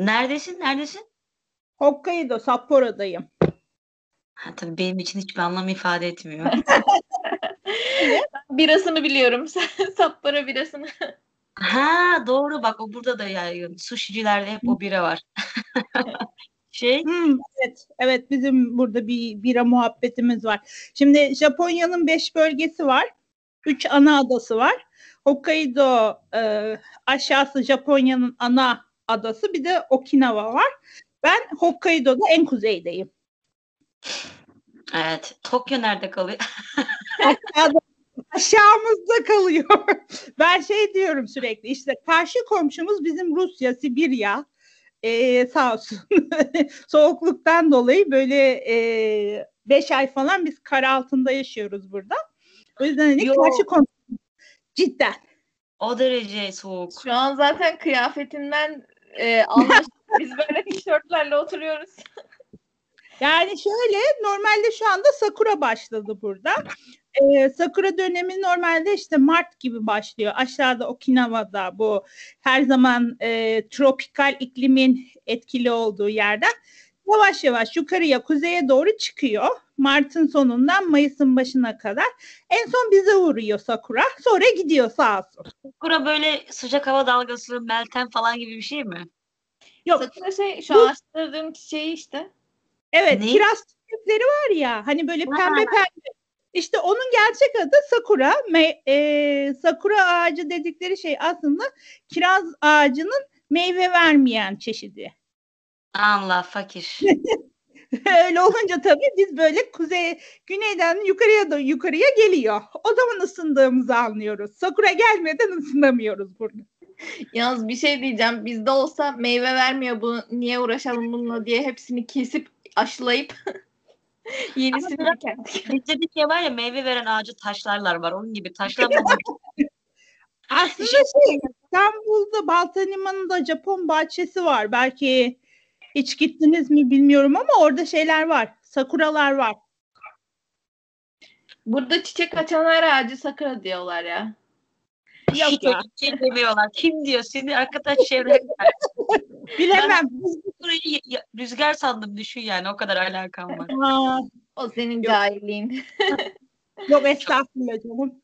Neredesin? Hokkaido, Sapporo'dayım. Ha, tabii benim için hiçbir anlam ifade etmiyor. Birasını biliyorum. Sapporo birasını. Ha doğru bak o burada da yaygın. Suşicilerde hep o bira var. Evet bizim burada bir bira muhabbetimiz var. Şimdi Japonya'nın 5 bölgesi var. 3 ana adası var. Hokkaido aşağısı Japonya'nın ana adası, bir de Okinawa var. Ben Hokkaido'da en kuzeydeyim. Evet. Tokyo nerede kalıyor? Aşağımızda kalıyor. Ben şey diyorum sürekli, işte karşı komşumuz bizim Rusya, Sibirya sağ olsun. Soğukluktan dolayı böyle 5 ay falan biz kar altında yaşıyoruz burada. O yüzden karşı komşumuz cidden. O derece soğuk. Şu an zaten kıyafetinden anlaştık. Biz böyle tişörtlerle oturuyoruz. Yani şöyle, normalde şu anda Sakura başladı burada. Sakura dönemi normalde işte Mart gibi başlıyor. Aşağıda Okinawa'da, bu her zaman tropikal iklimin etkili olduğu yerden yavaş yavaş yukarıya, kuzeye doğru çıkıyor. Mart'ın sonundan Mayıs'ın başına kadar. En son bize uğruyor Sakura. Sonra gidiyor sağ olsun. Sakura böyle sıcak hava dalgası, Meltem falan gibi bir şey mi? Yok. Sakura şey, şu açtırdığım çiçeği işte. Evet, kiraz çiçekleri var ya, hani böyle pembe. İşte onun gerçek adı Sakura. Sakura ağacı dedikleri şey aslında kiraz ağacının meyve vermeyen çeşidi. Allah fakir. Öyle olunca tabii biz böyle güneyden yukarıya geliyor. O zaman ısındığımızı anlıyoruz. Sakura gelmeden ısınamıyoruz burada. Yalnız bir şey diyeceğim. Bizde olsa meyve vermiyor, bu niye uğraşalım bununla diye hepsini kesip aşılayıp yenisini kendik. Bizde bir şey var ya, meyve veren ağacı taşlarlar var. Onun gibi taşlarlar. Aslında İstanbul'da Baltaniman'da Japon bahçesi var. Belki hiç gittiniz mi bilmiyorum ama orada şeyler var. Sakuralar var. Burada çiçek açan her ağacı sakura diyorlar ya. Çiçek demiyorlar. Kim diyor? Seni arkadaş çevren. Bilemem. Rüzgar sandım, düşün yani. O kadar alakam var. Aa, o senin cahilliğin. Yok estağfurullah canım.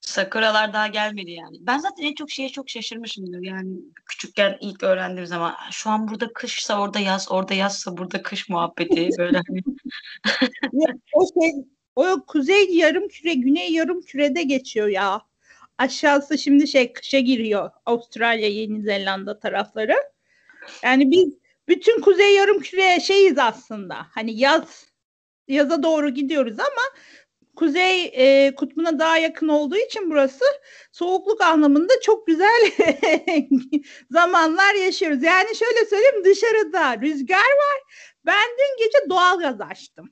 Sakuralar daha gelmedi yani. Ben zaten en çok şeye çok şaşırmışımdır. Yani küçükken ilk öğrendiğim zaman, şu an burada kışsa orada yaz, orada yazsa burada kış muhabbeti böyle. O kuzey yarım küre, güney yarım kürede geçiyor ya. Aşağısı şimdi kışa giriyor. Avustralya, Yeni Zelanda tarafları. Yani biz bütün kuzey yarım küreye şeyiz aslında. Hani yaza doğru gidiyoruz ama kuzey kutbuna daha yakın olduğu için burası soğukluk anlamında çok güzel zamanlar yaşıyoruz. Yani şöyle söyleyeyim, dışarıda rüzgar var. Ben dün gece doğalgaz açtım.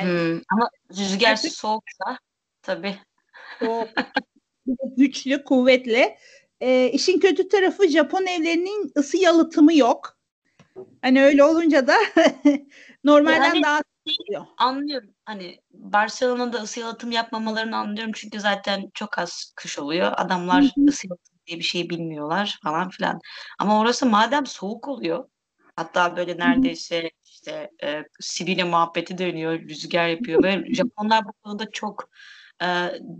Yani, ama rüzgar soğuksa tabii. Soğuk, güçlü, kuvvetli. İşin kötü tarafı, Japon evlerinin ısı yalıtımı yok. Hani öyle olunca da normalden yani, daha sıkılıyor. Anlıyorum. Hani Barcelona'da ısı yalıtım yapmamalarını anlıyorum. Çünkü zaten çok az kış oluyor. Adamlar ısı yalıtım diye bir şey bilmiyorlar falan filan. Ama orası madem soğuk oluyor, hatta böyle neredeyse işte Sibirya muhabbeti dönüyor, rüzgar yapıyor. Böyle Japonlar bu konuda çok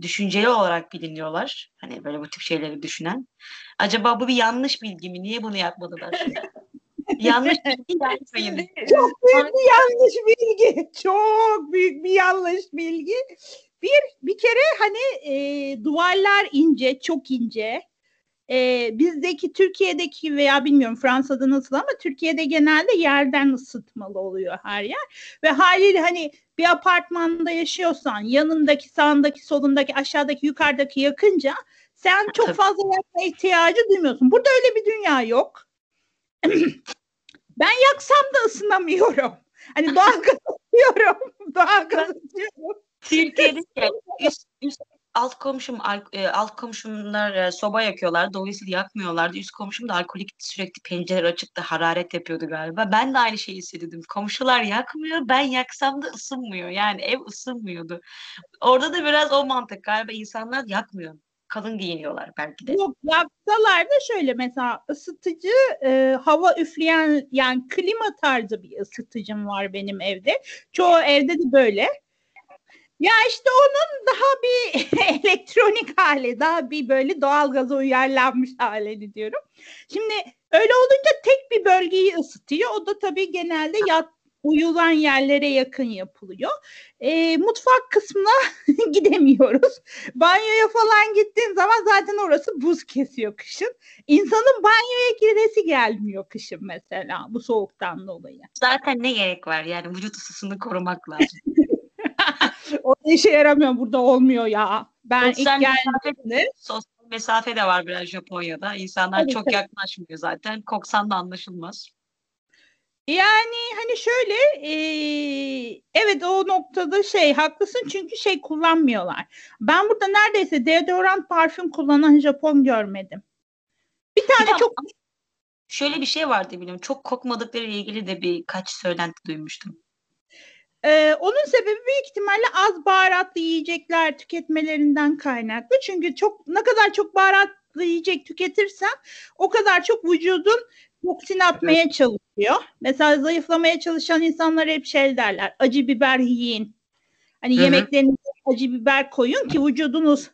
düşünceli olarak biliniyorlar. Hani böyle bu tip şeyleri düşünen. Acaba bu bir yanlış bilgi mi? Niye bunu yapmadılar? Yanlış bilgi yapmayın. Çok büyük bir yanlış bilgi. Çok büyük bir yanlış bilgi. Bir kere hani duvarlar ince, çok ince. Bizdeki, Türkiye'deki veya bilmiyorum Fransa'da nasıl ama Türkiye'de genelde yerden ısıtmalı oluyor her yer ve haliyle hani bir apartmanda yaşıyorsan yanındaki, sağındaki, solundaki, aşağıdaki, yukarıdaki yakınca sen çok fazla yakma ihtiyacı duymuyorsun. Burada öyle bir dünya yok. Ben yaksam da ısınamıyorum. Hani doğalgaz atıyorum. Türkiye'de alt komşumlar soba yakıyorlar. Dolayısıyla yakmıyorlardı. Üst komşum da alkolik, sürekli pencereleri açık da hararet yapıyordu galiba. Ben de aynı şeyi hissediyordum. Komşular yakmıyor. Ben yaksam da ısınmıyor. Yani ev ısınmıyordu. Orada da biraz o mantık galiba. İnsanlar yakmıyor. kalın giyiniyorlar belki de. Yok, yapsalar da şöyle mesela ısıtıcı hava üfleyen, yani klima tarzı bir ısıtıcım var benim evde. Çoğu evde de böyle. Ya işte onun daha bir elektronik hali, daha bir böyle doğalgaza uyarlanmış halini diyorum. Şimdi öyle olunca tek bir bölgeyi ısıtıyor. O da tabii genelde uyulan yerlere yakın yapılıyor. Mutfak kısmına gidemiyoruz. Banyoya falan gittiğin zaman zaten orası buz kesiyor kışın. İnsanın banyoya giresi gelmiyor kışın mesela bu soğuktan dolayı. Zaten ne gerek var yani, vücut ısısını korumak lazım. O işe yaramıyor, burada olmuyor ya. Ben sosyal ilk geldiğimde... Sosyal mesafe de var biraz Japonya'da. İnsanlar evet, çok evet, yaklaşmıyor zaten. Koksan da anlaşılmaz. Yani hani şöyle evet o noktada haklısın çünkü kullanmıyorlar. Ben burada neredeyse deodorant, parfüm kullanan Japon görmedim. Bir tane ya, çok... Şöyle bir şey vardı biliyorum. Çok kokmadıkları ile ilgili de birkaç söylenti duymuştum. Onun sebebi büyük ihtimalle az baharatlı yiyecekler tüketmelerinden kaynaklı. Çünkü çok, ne kadar çok baharatlı yiyecek tüketirsen o kadar çok vücudun toksin atmaya evet, çalışıyor. Mesela zayıflamaya çalışan insanlar hep derler, acı biber yiyin. Hani hı-hı, yemeklerinize acı biber koyun ki vücudunuz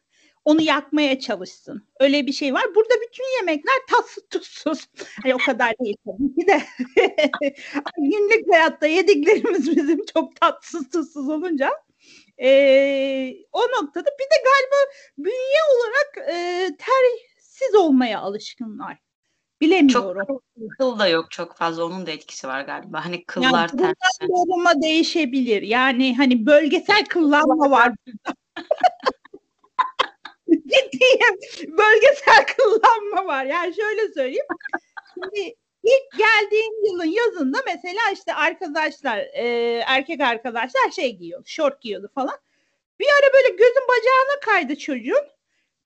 onu yakmaya çalışsın. Öyle bir şey var. Burada bütün yemekler tatsız tuzsuz. Hani o kadar değil tabii ki de. Günlük hayatta yediklerimiz bizim çok tatsız tuzsuz olunca o noktada bir de galiba bünye olarak tersiz olmaya alışkınlar. Bilemiyorum. Çok, kıl da yok çok fazla. Onun da etkisi var galiba. Hani kıllar yani, tersiz. Duruma değişebilir. Yani hani bölgesel kıllanma var burada. Gittiğim bölgesel kıllanma var. Yani şöyle söyleyeyim. Şimdi ilk geldiğim yılın yazında mesela işte arkadaşlar, erkek arkadaşlar giyiyordu, şort giyiyordu falan. Bir ara böyle gözün bacağına kaydı çocuğun.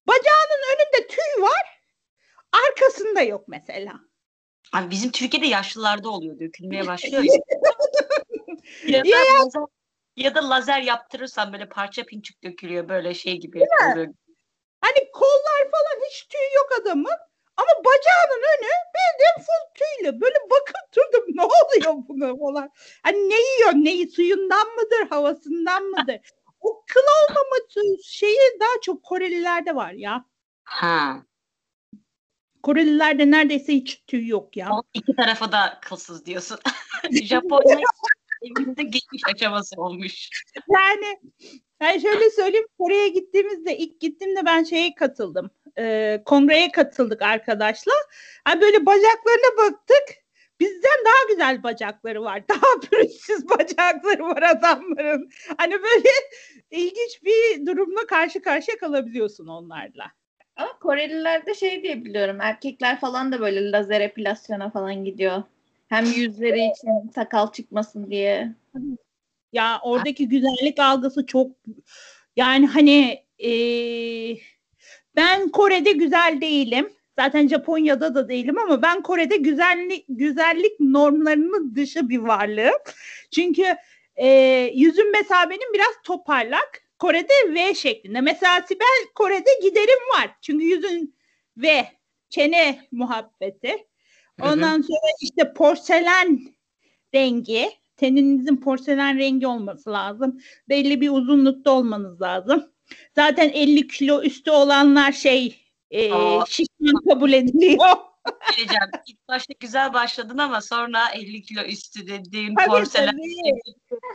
Bacağının önünde tüy var. Arkasında yok mesela. Abi bizim Türkiye'de yaşlılarda oluyor, dökülmeye başlıyor. ya da lazer yaptırırsan böyle parça pinçik dökülüyor böyle gibi. Hani kollar falan hiç tüy yok adamın ama bacağının önü bildiğin full tüyle böyle bakıp durdum, ne oluyor buna falan. Hani ne yiyor, neyi, suyundan mıdır, havasından mıdır? O kıl olmama şeyi daha çok Korelilerde var ya. Ha. Korelilerde neredeyse hiç tüy yok ya. İki tarafa da kılsız diyorsun. Japonya evinde geçiş aşaması olmuş. Yani ben şöyle söyleyeyim, Kore'ye gittiğimizde, ilk gittiğimde ben katıldım. Kongreye katıldık arkadaşla. Yani böyle bacaklarına baktık. Bizden daha güzel bacakları var. Daha pürüzsüz bacakları var adamların. Hani böyle ilginç bir durumla karşı karşıya kalabiliyorsun onlarla. Ama Korelilerde diye biliyorum. Erkekler falan da böyle lazer epilasyona falan gidiyor. Hem yüzleri için, sakal çıkmasın diye. Ya oradaki güzellik algısı çok, yani hani ben Kore'de güzel değilim. Zaten Japonya'da da değilim ama ben Kore'de güzellik normlarının dışı bir varlığım. Çünkü yüzüm mesela benim biraz toparlak. Kore'de V şeklinde. Mesela Sibel, Kore'de giderim var. Çünkü yüzün V, çene muhabbeti. Ondan hı hı, sonra işte porselen rengi. Teninizin porselen rengi olması lazım. Belli bir uzunlukta olmanız lazım. Zaten 50 kilo üstü olanlar şişman kabul ediliyor. Geleceğim. İlk başta güzel başladın ama sonra 50 kilo üstü dediğin porselen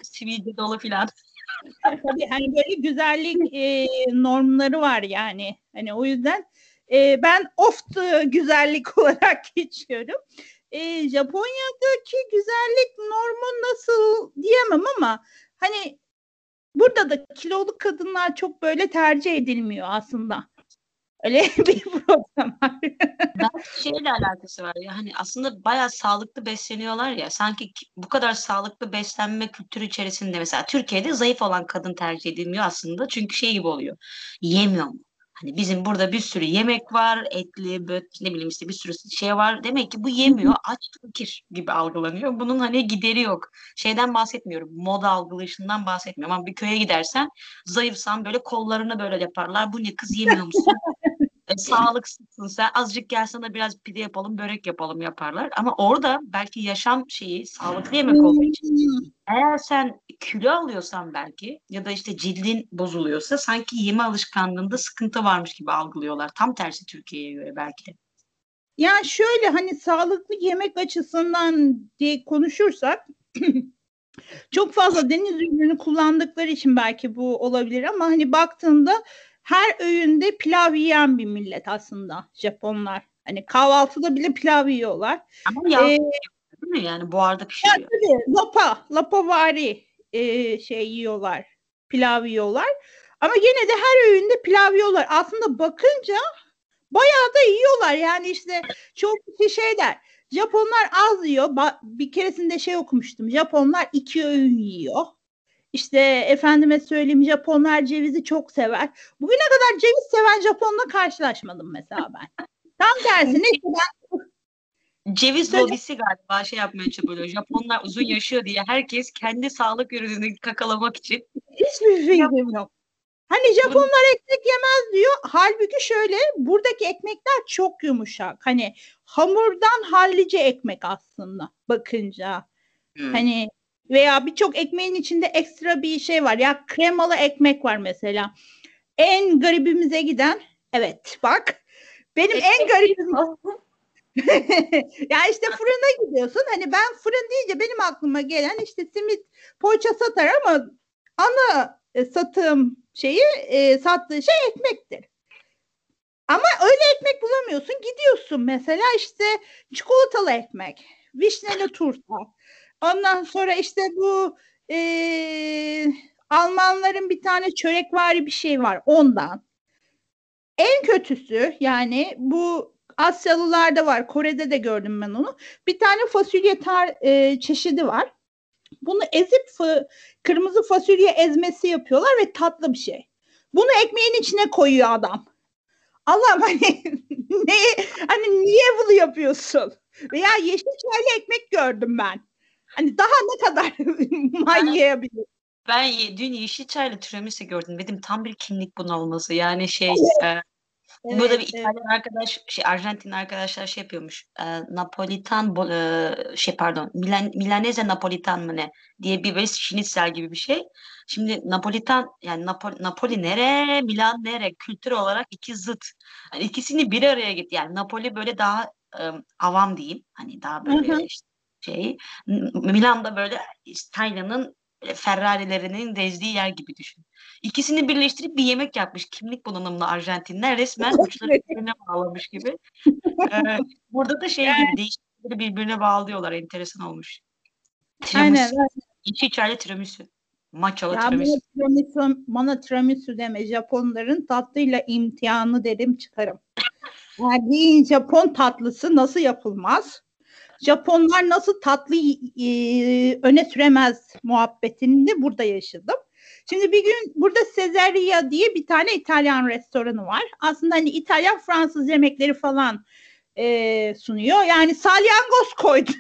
sivilce dolu filan. Tabii hani böyle güzellik normları var yani. Hani o yüzden ben güzellik olarak geçiyorum. Japonya'daki güzellik normu nasıl diyemem ama hani burada da kiloluk kadınlar çok böyle tercih edilmiyor aslında. Öyle bir problem var. Belki alakası var ya, hani aslında bayağı sağlıklı besleniyorlar ya, sanki bu kadar sağlıklı beslenme kültürü içerisinde mesela Türkiye'de zayıf olan kadın tercih edilmiyor aslında çünkü gibi oluyor, yemiyor mu? Hani bizim burada bir sürü yemek var, etli, bötli, ne bileyim işte bir sürü var. Demek ki bu yemiyor, aç fakir gibi algılanıyor. Bunun hani gideri yok. Şeyden bahsetmiyorum, moda algılayışından bahsetmiyorum. Ama bir köye gidersen, zayıfsan böyle kollarını böyle yaparlar. Bu ne kız, yemiyor musun? Sağlıksızsın sen. Azıcık gel sana biraz pide yapalım, börek yapalım yaparlar. Ama orada belki yaşam şeyi sağlıklı yemek olduğu için. Eğer sen kilo alıyorsan belki ya da işte cildin bozuluyorsa sanki yeme alışkanlığında sıkıntı varmış gibi algılıyorlar. Tam tersi Türkiye'ye göre belki. Yani şöyle hani sağlıklı yemek açısından diye konuşursak çok fazla deniz ürünü kullandıkları için belki bu olabilir ama hani baktığında her öğünde pilav yiyen bir millet aslında Japonlar. Hani kahvaltıda bile pilav yiyorlar. Ama değil mi? Yani buharda pişiriyor. Ya, tabii, lapavari şey yiyorlar, pilav yiyorlar. Ama gene de her öğünde pilav yiyorlar. Aslında bakınca bayağı da yiyorlar. Yani işte çok şeyler. Japonlar az yiyor. Bir keresinde şey okumuştum. Japonlar 2 öğün yiyor. İşte efendime söyleyeyim Japonlar cevizi çok sever. Bugüne kadar ceviz seven Japonla karşılaşmadım mesela ben. Tam tersine ceviz lobisi galiba şey yapmaya çalışıyor. Japonlar uzun yaşıyor diye herkes kendi sağlık ürününü kakalamak için. Hiçbir fikrim yok. Hani Japonlar ekmek yemez diyor. Halbuki şöyle buradaki ekmekler çok yumuşak. Hani hamurdan hallice ekmek aslında bakınca. Hani veya birçok ekmeğin içinde ekstra bir şey var. Ya kremalı ekmek var mesela. En garibimize giden evet bak benim en garibim ya işte fırına gidiyorsun. Hani ben fırın deyince benim aklıma gelen işte simit poğaça satar ama ana satığım şeyi sattığı şey ekmektir. Ama öyle ekmek bulamıyorsun. Gidiyorsun mesela işte çikolatalı ekmek, vişneli turta. Ondan sonra işte bu Almanların bir tane çörekvari bir şey var ondan. En kötüsü yani bu Asyalılarda var. Kore'de de gördüm ben onu. Bir tane fasulye çeşidi var. Bunu ezip kırmızı fasulye ezmesi yapıyorlar ve tatlı bir şey. Bunu ekmeğin içine koyuyor adam. Allah'ım hani hani niye bunu yapıyorsun? Veya yeşil çaylı ekmek gördüm ben. Hani daha ne kadar manyayabilir? Ben dün yeşil çaylı tiramisu gördüm. Dedim tam bir kimlik bunalması. Yani şey burada bir İtalyan arkadaş, Arjantin arkadaşlar şey yapıyormuş. Milaneze Napolitan mı ne diye bir böyle şinitsel gibi bir şey. Şimdi Napolitan yani Napoli nere, Milan nere kültür olarak 2 zıt. Yani ikisini bir araya getir. Yani Napoli böyle daha avam diyeyim. Hani daha böyle işte şey. Milan'da böyle İtalya'nın Ferrari'lerinin gezdiği yer gibi düşün. İkisini birleştirip bir yemek yapmış. Kimlik donanımlı Arjantinler resmen uçları birbirine bağlamış gibi. Burada da şey gibi değişiklikleri birbirine bağlıyorlar. Enteresan olmuş. Tiramisu. İçi içeride tiramisu. Matchalı tiramisu. Bana tiramisu deme. Japonların tatlıyla imtihanı derim çıkarım. Yani Japon tatlısı nasıl yapılmaz? Japonlar nasıl tatlıyı öne süremez muhabbetini de burada yaşadım. Şimdi bir gün burada Sezeria diye bir tane İtalyan restoranı var. Aslında hani İtalyan Fransız yemekleri falan sunuyor. Yani salyangoz koydu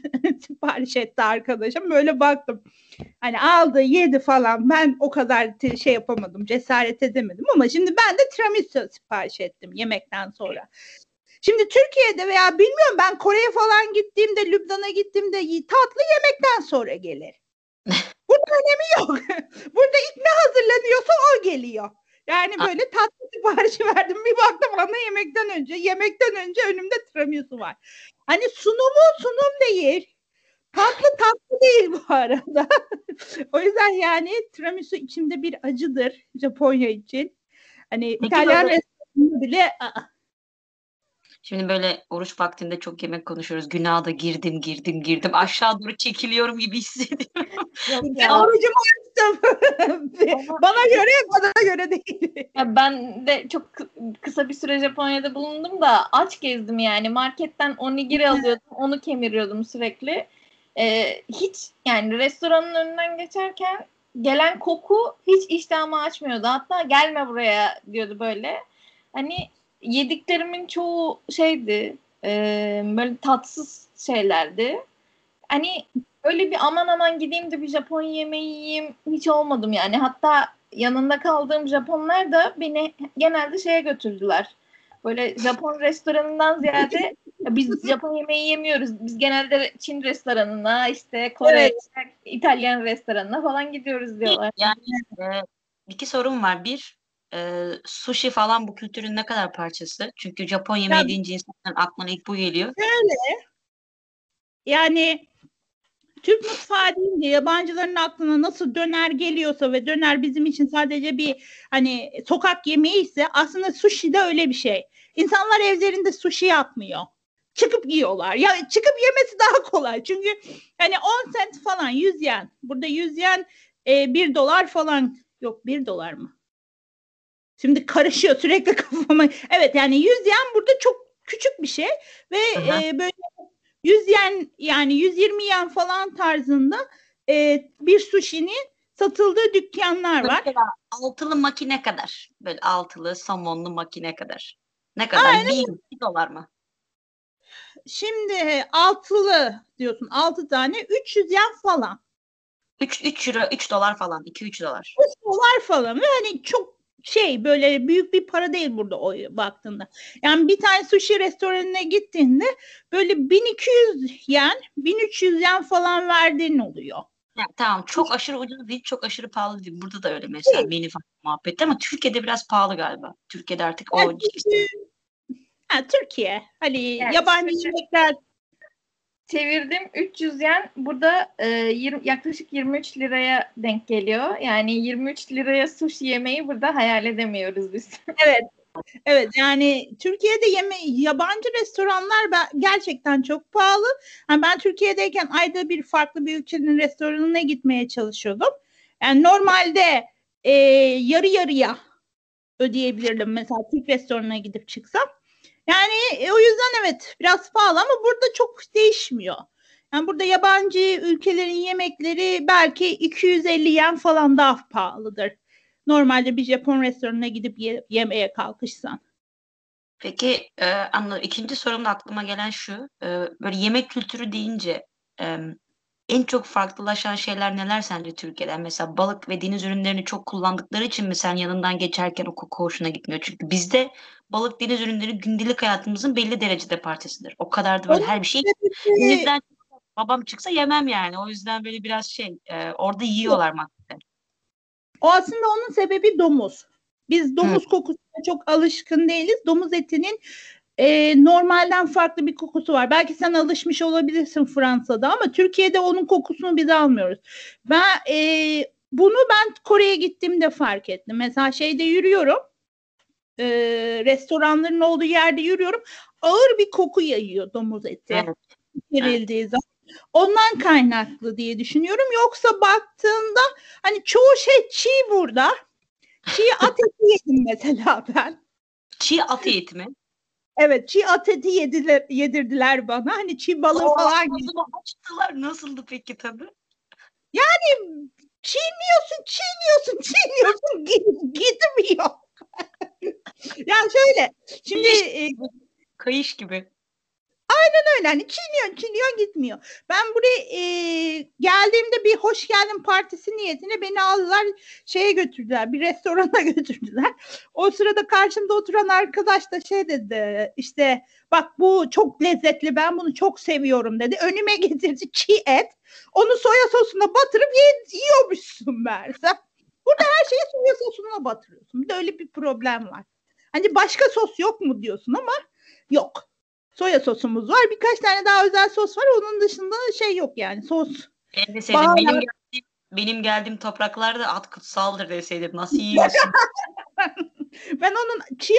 sipariş etti arkadaşım. Böyle baktım. Hani aldı yedi falan. Ben o kadar şey yapamadım. Cesaret edemedim ama şimdi ben de tiramisu sipariş ettim yemekten sonra. Şimdi Türkiye'de veya bilmiyorum ben Kore'ye falan gittiğimde, Lübnan'a gittiğimde tatlı yemekten sonra gelir. Burada önemi yok. Burada ilk ne hazırlanıyorsa o geliyor. Yani böyle tatlı siparişi verdim. Bir baktım ana yemekten önce önümde tiramisu var. Hani sunum değil. Tatlı değil bu arada. O yüzden yani tiramisu içimde bir acıdır Japonya için. Hani İtalyan restoranı bile... Şimdi böyle oruç vaktinde çok yemek konuşuyoruz. Günaha da girdim. Aşağı doğru çekiliyorum gibi hissediyorum. Orucumu açtım. Bana göre değil. Ya ben de çok kısa bir süre Japonya'da bulundum da aç gezdim yani. Marketten onigiri alıyordum. Onu kemiriyordum sürekli. Hiç yani restoranın önünden geçerken gelen koku hiç iştahımı açmıyordu. Hatta gelme buraya diyordu böyle. Hani yediklerimin çoğu şeydi, böyle tatsız şeylerdi. Hani öyle bir aman gideyim de bir Japon yemeği yiyeyim hiç olmadım yani. Hatta yanında kaldığım Japonlar da beni genelde şeye götürdüler. Böyle Japon restoranından ziyade biz Japon yemeği yemiyoruz. Biz genelde Çin restoranına, işte Kore, evet, İtalyan restoranına falan gidiyoruz diyorlar. Yani iki sorum var. Bir, sushi falan bu kültürün ne kadar parçası? Çünkü Japon yemeği deyince insanların aklına ilk bu geliyor. Öyle. Yani Türk mutfağı deyince yabancıların aklına nasıl döner geliyorsa ve döner bizim için sadece bir hani sokak yemeği ise aslında sushi de öyle bir şey. İnsanlar evlerinde sushi yapmıyor. Çıkıp yiyorlar. Ya çıkıp yemesi daha kolay. Çünkü hani 10 cent falan 100 yen. Burada 100 yen 1 dolar falan. Yok 1 dolar mı? Şimdi karışıyor sürekli kafama. Evet yani 100 yen burada çok küçük bir şey ve böyle 100 yen yani 120 yen falan tarzında bir sushi'nin satıldığı dükkanlar var. Mesela altılı makine kadar. Böyle altılı somonlu makine kadar. Ne kadar? 1 dolar mı? Şimdi altılı diyorsun. 6 tane 300 yen falan. 3 euro, 3 dolar falan. 2-3 dolar. 3 dolar falan. Ve hani çok şey böyle büyük bir para değil burada o baktığında. Yani bir tane sushi restoranına gittiğinde böyle 1200 yen, 1300 yen falan verdiğin oluyor. Ya, tamam, çok aşırı ucuz değil, çok aşırı pahalı değil. Burada da öyle mesela menü falan muhabbeti ama Türkiye'de biraz pahalı galiba. Türkiye'de artık o Türkiye. Hani evet, yabancı yemekler çevirdim 300 yen burada yaklaşık 23 liraya denk geliyor. Yani 23 liraya sushi yemeği burada hayal edemiyoruz biz. Evet. Evet yani Türkiye'de yabancı restoranlar gerçekten çok pahalı. Yani ben Türkiye'deyken ayda bir farklı bir ülkenin restoranına gitmeye çalışıyordum. Yani normalde yarı yarıya ödeyebilirdim mesela Türk restoranına gidip çıksam. Yani o yüzden evet biraz pahalı ama burada çok değişmiyor. Yani burada yabancı ülkelerin yemekleri belki 250 yen falan daha pahalıdır. Normalde bir Japon restoranına gidip yemeye kalkışsan. Peki anladım. İkinci sorumda aklıma gelen şu. Böyle yemek kültürü deyince en çok farklılaşan şeyler neler sence Türkiye'den? Mesela balık ve deniz ürünlerini çok kullandıkları için mi sen yanından geçerken o koku hoşuna gitmiyor? Çünkü bizde balık, deniz ürünleri gündelik hayatımızın belli derecede parçasıdır. O kadar da böyle her bir şey. Denizden babam çıksa yemem yani. O yüzden böyle biraz şey orada yiyorlar madde. O aslında onun sebebi domuz. Biz domuz kokusuna çok alışkın değiliz. Domuz etinin normalden farklı bir kokusu var. Belki sen alışmış olabilirsin Fransa'da ama Türkiye'de onun kokusunu biz almıyoruz. Bunu ben Kore'ye gittiğimde fark ettim. Mesela şeyde yürüyorum. Restoranların olduğu yerde yürüyorum. Ağır bir koku yayıyor domuz eti. Evet. Gerildiği zaman. Ondan kaynaklı diye düşünüyorum. Yoksa baktığında hani çoğu şey çiğ burada. Çiğ at eti yedim mesela ben. Çiğ at eti mi? Evet, çiğ at eti yedirdiler bana. Hani çiğ balığı falan gibi. Açtılar. Nasıldı peki tadı? Yani çiğniyorsun. Gitmiyor. Yani şöyle. Şimdi kayış gibi. Aynen öyle. Hani çiğniyorsun gitmiyor. Ben buraya geldiğimde bir hoş geldin partisi niyetine beni aldılar şeye götürdüler. Bir restorana götürdüler. O sırada karşımda oturan arkadaş da şey dedi. İşte bak bu çok lezzetli. Ben bunu çok seviyorum dedi. Önüme getirdi çiğ et. Onu soya sosuna batırıp yiyormuşsun meğerse. Burada her şeyi soya sosuna batırıyorsun. Bir de öyle bir problem var. Hani başka sos yok mu diyorsun ama yok. Soya sosumuz var. Birkaç tane daha özel sos var. Onun dışında şey yok yani. Sos. Benim geldiğim topraklarda at kutsaldır deseydim. Nasıl yiyorsun? Ben onun çiğ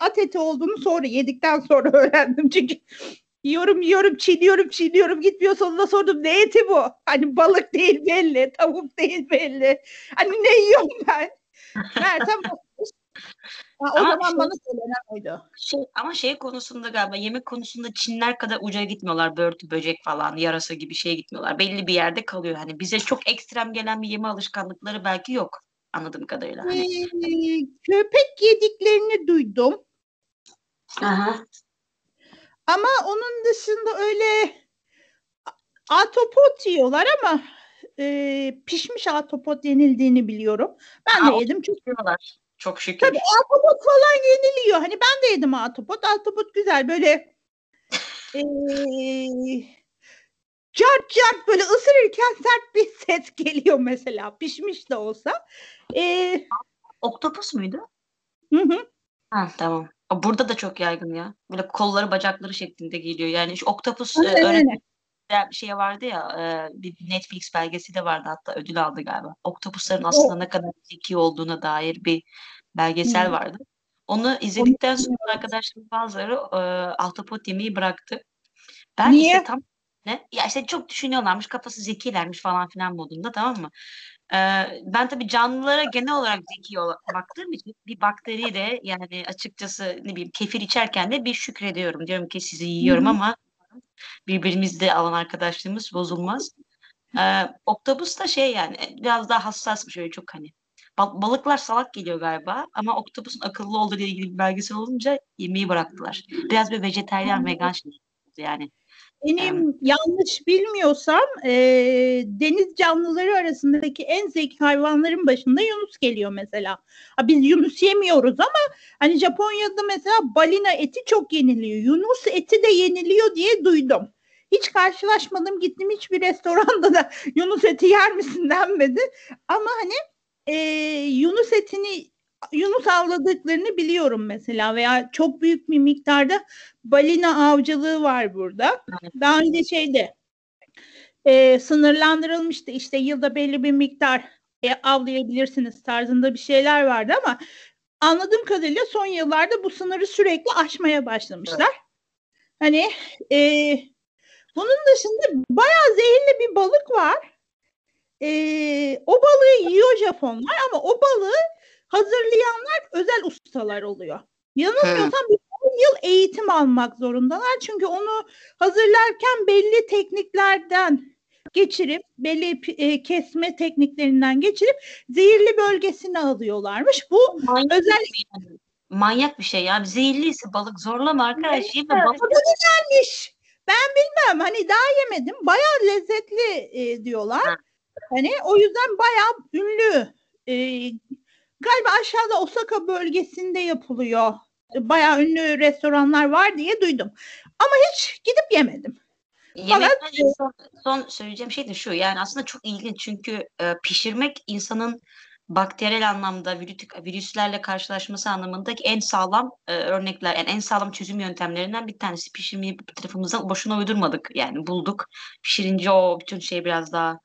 at eti olduğunu sonra yedikten sonra öğrendim. Çünkü yiyorum, çiğniyorum. Gitmiyor sonunda sordum. Ne eti bu? Hani balık değil belli. Tavuk değil belli. Hani ne yiyorum ben? Mertem bana söylenemeydi. Ama şey konusunda galiba yemek konusunda Çinler kadar uca gitmiyorlar. Börtü, böcek falan, yarasa gibi şeye gitmiyorlar. Belli bir yerde kalıyor. Hani bize çok ekstrem gelen bir yeme alışkanlıkları belki yok anladığım kadarıyla. Hani. Köpek yediklerini duydum. Aha. Ama onun dışında öyle atopot yiyorlar ama pişmiş atopot yenildiğini biliyorum. Ben de yedim çok. Yiyorlar. Çok şükür. Tabii ahtapot falan yeniliyor. Hani ben de yedim ahtapot. Ahtapot güzel böyle cart cart böyle ısırırken sert bir ses geliyor mesela. Pişmiş de olsa. Oktopus muydu? Hı. Ha, tamam. Burada da çok yaygın ya. Böyle kolları bacakları şeklinde geliyor. Yani şu oktopus öğretmen bir şey vardı ya, bir Netflix belgesi de vardı, hatta ödül aldı galiba. Oktopusların aslında ne kadar zeki olduğuna dair bir belgesel vardı. Onu izledikten sonra arkadaşlarım bazıları ahtapot yemeği bıraktı. Ben niye? İşte tam ne? Ya işte çok düşünüyorlarmış, kafası zekilermiş falan filan modunda, tamam mı? Ben tabii canlılara genel olarak zeki baktığım için bir bakteriyle, yani açıkçası ne bileyim kefir içerken de bir şükrediyorum. Diyorum ki sizi yiyorum ama birbirimizde alan arkadaşlığımız bozulmaz. Oktopus da şey, yani biraz daha hassasmış öyle çok hani. Balıklar salak geliyor galiba ama oktopusun akıllı olduğu ile ilgili bir belgesel olunca yemeği bıraktılar. Biraz bir vejetaryen vegan şey yani. Benim yanlış bilmiyorsam deniz canlıları arasındaki en zeki hayvanların başında yunus geliyor mesela. Ha, biz yunus yemiyoruz ama hani Japonya'da mesela balina eti çok yeniliyor. Yunus eti de yeniliyor diye duydum. Hiç karşılaşmadım, gittim hiçbir restoranda da yunus eti yer misin denmedi. Ama hani yunus etini, yunus avladıklarını biliyorum mesela, veya çok büyük bir miktarda balina avcılığı var burada. Daha önce şeyde sınırlandırılmıştı, işte yılda belli bir miktar avlayabilirsiniz tarzında bir şeyler vardı ama anladığım kadarıyla son yıllarda bu sınırı sürekli aşmaya başlamışlar. Evet. Hani bunun dışında bayağı zehirli bir balık var. O balığı yiyor Japonlar ama o balığı hazırlayanlar özel ustalar oluyor. Yanılmıyorsam bir yıl eğitim almak zorundalar. Çünkü onu hazırlarken belli tekniklerden geçirip, belli kesme tekniklerinden geçirip zehirli bölgesini alıyorlarmış. Bu manyak özel bir şey. Manyak bir şey ya. Zehirliyse balık zorlama arkadaş. Balık güzelmiş. Ben bilmem. Hani daha yemedim. Bayağı lezzetli diyorlar. Ha. Hani o yüzden bayağı ünlü. Galiba aşağıda Osaka bölgesinde yapılıyor. Bayağı ünlü restoranlar var diye duydum. Ama hiç gidip yemedim. Yemekten son söyleyeceğim şey de şu. Yani aslında çok ilginç çünkü pişirmek insanın bakteriyel anlamda virüslerle karşılaşması anlamındaki en sağlam örnekler, yani en sağlam çözüm yöntemlerinden bir tanesi. Pişirmeyi bir tarafımızdan boşuna uydurmadık. Yani bulduk. Pişirince o bütün şey biraz daha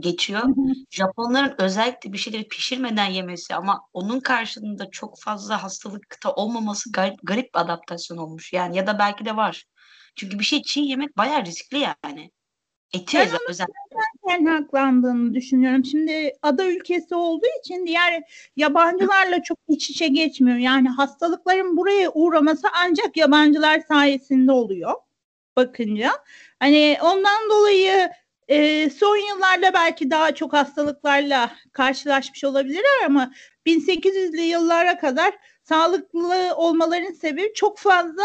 geçiyor. Japonların özellikle bir şeyleri pişirmeden yemesi ama onun karşılığında çok fazla hastalıkta olmaması garip bir adaptasyon olmuş. Yani ya da belki de var. Çünkü bir şey çiğ yemek bayağı riskli yani. Eti özellikle. Ben kaynaklandığını düşünüyorum. Şimdi ada ülkesi olduğu için diğer yabancılarla çok iç içe geçmiyor. Yani hastalıkların buraya uğraması ancak yabancılar sayesinde oluyor. Bakınca. Hani ondan dolayı son yıllarda belki daha çok hastalıklarla karşılaşmış olabilirler ama 1800'lü yıllara kadar sağlıklı olmaların sebebi çok fazla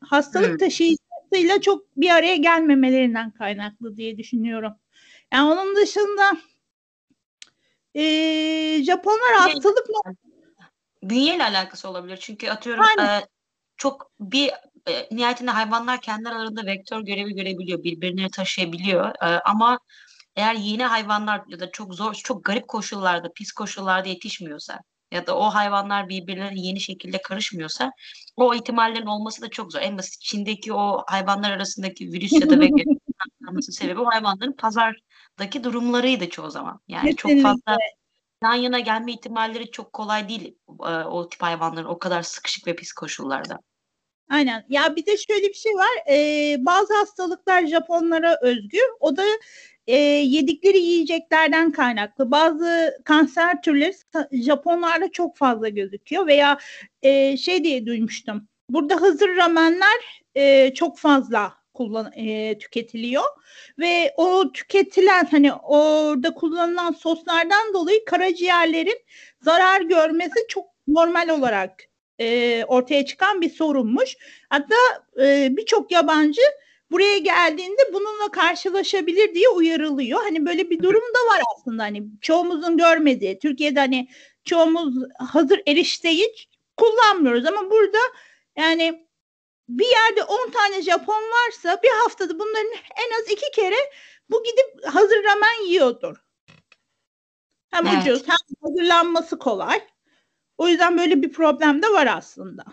hastalık taşıyıcısıyla çok bir araya gelmemelerinden kaynaklı diye düşünüyorum. Yani onun dışında Japonlar hastalık bünyeyle alakası olabilir. Çünkü atıyorum çok bir nihayetinde hayvanlar kendi aralarında vektör görevi görebiliyor. Birbirini taşıyabiliyor. Ama eğer yeni hayvanlar ya da çok zor, çok garip koşullarda, pis koşullarda yetişmiyorsa ya da o hayvanlar birbirlerine yeni şekilde karışmıyorsa o ihtimallerin olması da çok zor. En basit Çin'deki o hayvanlar arasındaki virüs ya da vektörün olmasının sebebi o hayvanların pazardaki durumlarıydı çoğu zaman. Yani kesinlikle. Çok fazla yan yana gelme ihtimalleri çok kolay değil o tip hayvanların o kadar sıkışık ve pis koşullarda. Aynen. Ya bir de şöyle bir şey var. Bazı hastalıklar Japonlara özgü. O da yedikleri yiyeceklerden kaynaklı. Bazı kanser türleri Japonlarda çok fazla gözüküyor. Veya şey diye duymuştum. Burada hazır ramenler çok fazla tüketiliyor. Ve o tüketilen hani orada kullanılan soslardan dolayı karaciğerlerin zarar görmesi çok normal olarak ortaya çıkan bir sorunmuş. Hatta birçok yabancı buraya geldiğinde bununla karşılaşabilir diye uyarılıyor. Hani böyle bir durum da var aslında. Hani çoğumuzun görmediği. Türkiye'de hani çoğumuz hazır erişteyi kullanmıyoruz ama burada yani bir yerde 10 tane Japon varsa bir haftada bunların en az 2 kere bu gidip hazır ramen yiyordur. Hem ucuz hem hazırlanması kolay. O yüzden böyle bir problem de var aslında.